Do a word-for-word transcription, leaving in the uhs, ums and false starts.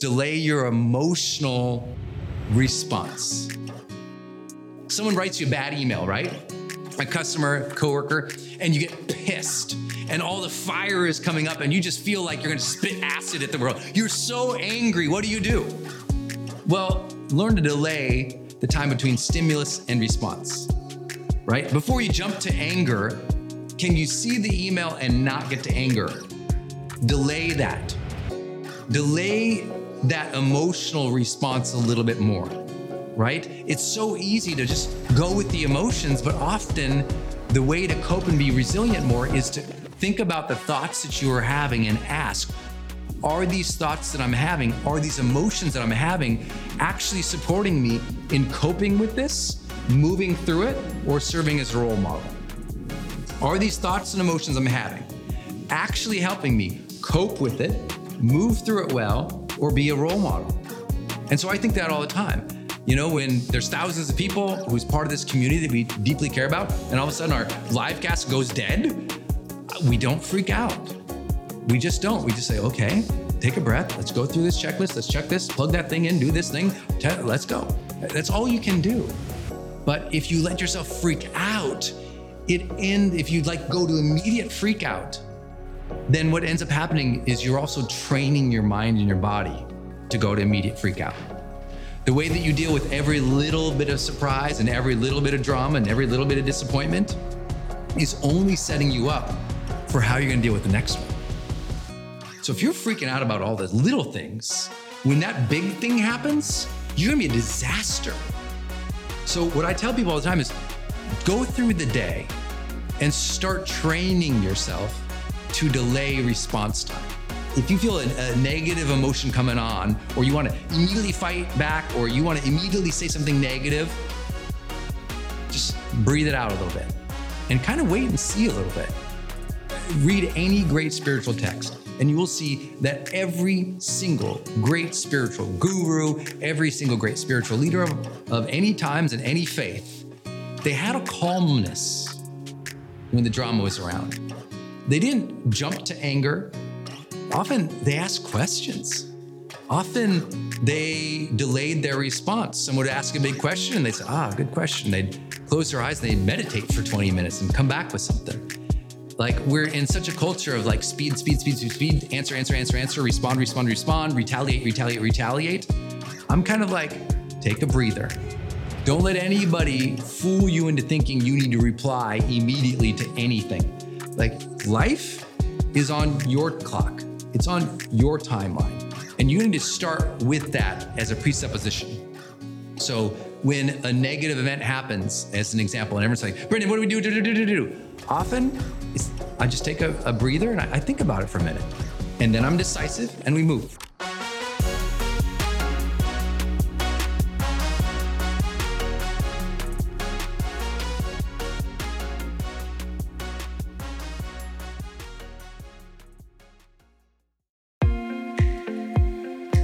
Delay your emotional response. Someone writes you a bad email, right? A customer, coworker, and you get pissed, and all the fire is coming up, and you just feel like you're gonna spit acid at the world. You're so angry. What do you do? Well, learn to delay the time between stimulus and response. Right? Before you jump to anger, can you see the email and not get to anger? Delay that. Delay that emotional response a little bit more, right? It's so easy to just go with the emotions, but often the way to cope and be resilient more is to think about the thoughts that you are having and ask, are these thoughts that I'm having, are these emotions that I'm having actually supporting me in coping with this, moving through it, or serving as a role model? Are these thoughts and emotions I'm having actually helping me cope with it, move through it well, or be a role model? And so I think that all the time. You know, when there's thousands of people who's part of this community that we deeply care about, and all of a sudden our live cast goes dead, we don't freak out. We just don't. We just say, okay, take a breath. Let's go through this checklist. Let's check this, plug that thing in, do this thing. Let's go. That's all you can do. But if you let yourself freak out, it end, if you like go to immediate freak out, then what ends up happening is you're also training your mind and your body to go to immediate freak out. The way that you deal with every little bit of surprise and every little bit of drama and every little bit of disappointment is only setting you up for how you're gonna deal with the next one. So if you're freaking out about all the little things, when that big thing happens, you're gonna be a disaster. So what I tell people all the time is go through the day and start training yourself to delay response time. If you feel a, a negative emotion coming on, or you want to immediately fight back, or you want to immediately say something negative, just breathe it out a little bit and kind of wait and see a little bit. Read any great spiritual text and you will see that every single great spiritual guru, every single great spiritual leader of, of any times and any faith, they had a calmness when the drama was around. They didn't jump to anger. Often they asked questions. Often they delayed their response. Someone would ask a big question and they said, ah, good question. They'd close their eyes and they'd meditate for twenty minutes and come back with something. Like we're in such a culture of like speed, speed, speed, speed, speed, answer, answer, answer, answer, respond, respond, respond, retaliate, retaliate, retaliate. I'm kind of like, take a breather. Don't let anybody fool you into thinking you need to reply immediately to anything. Like life is on your clock. It's on your timeline. And you need to start with that as a presupposition. So when a negative event happens, as an example, and everyone's like, Brendon, what do we do, do, do, do, do, do? Often, it's, I just take a, a breather and I, I think about it for a minute. And then I'm decisive and we move.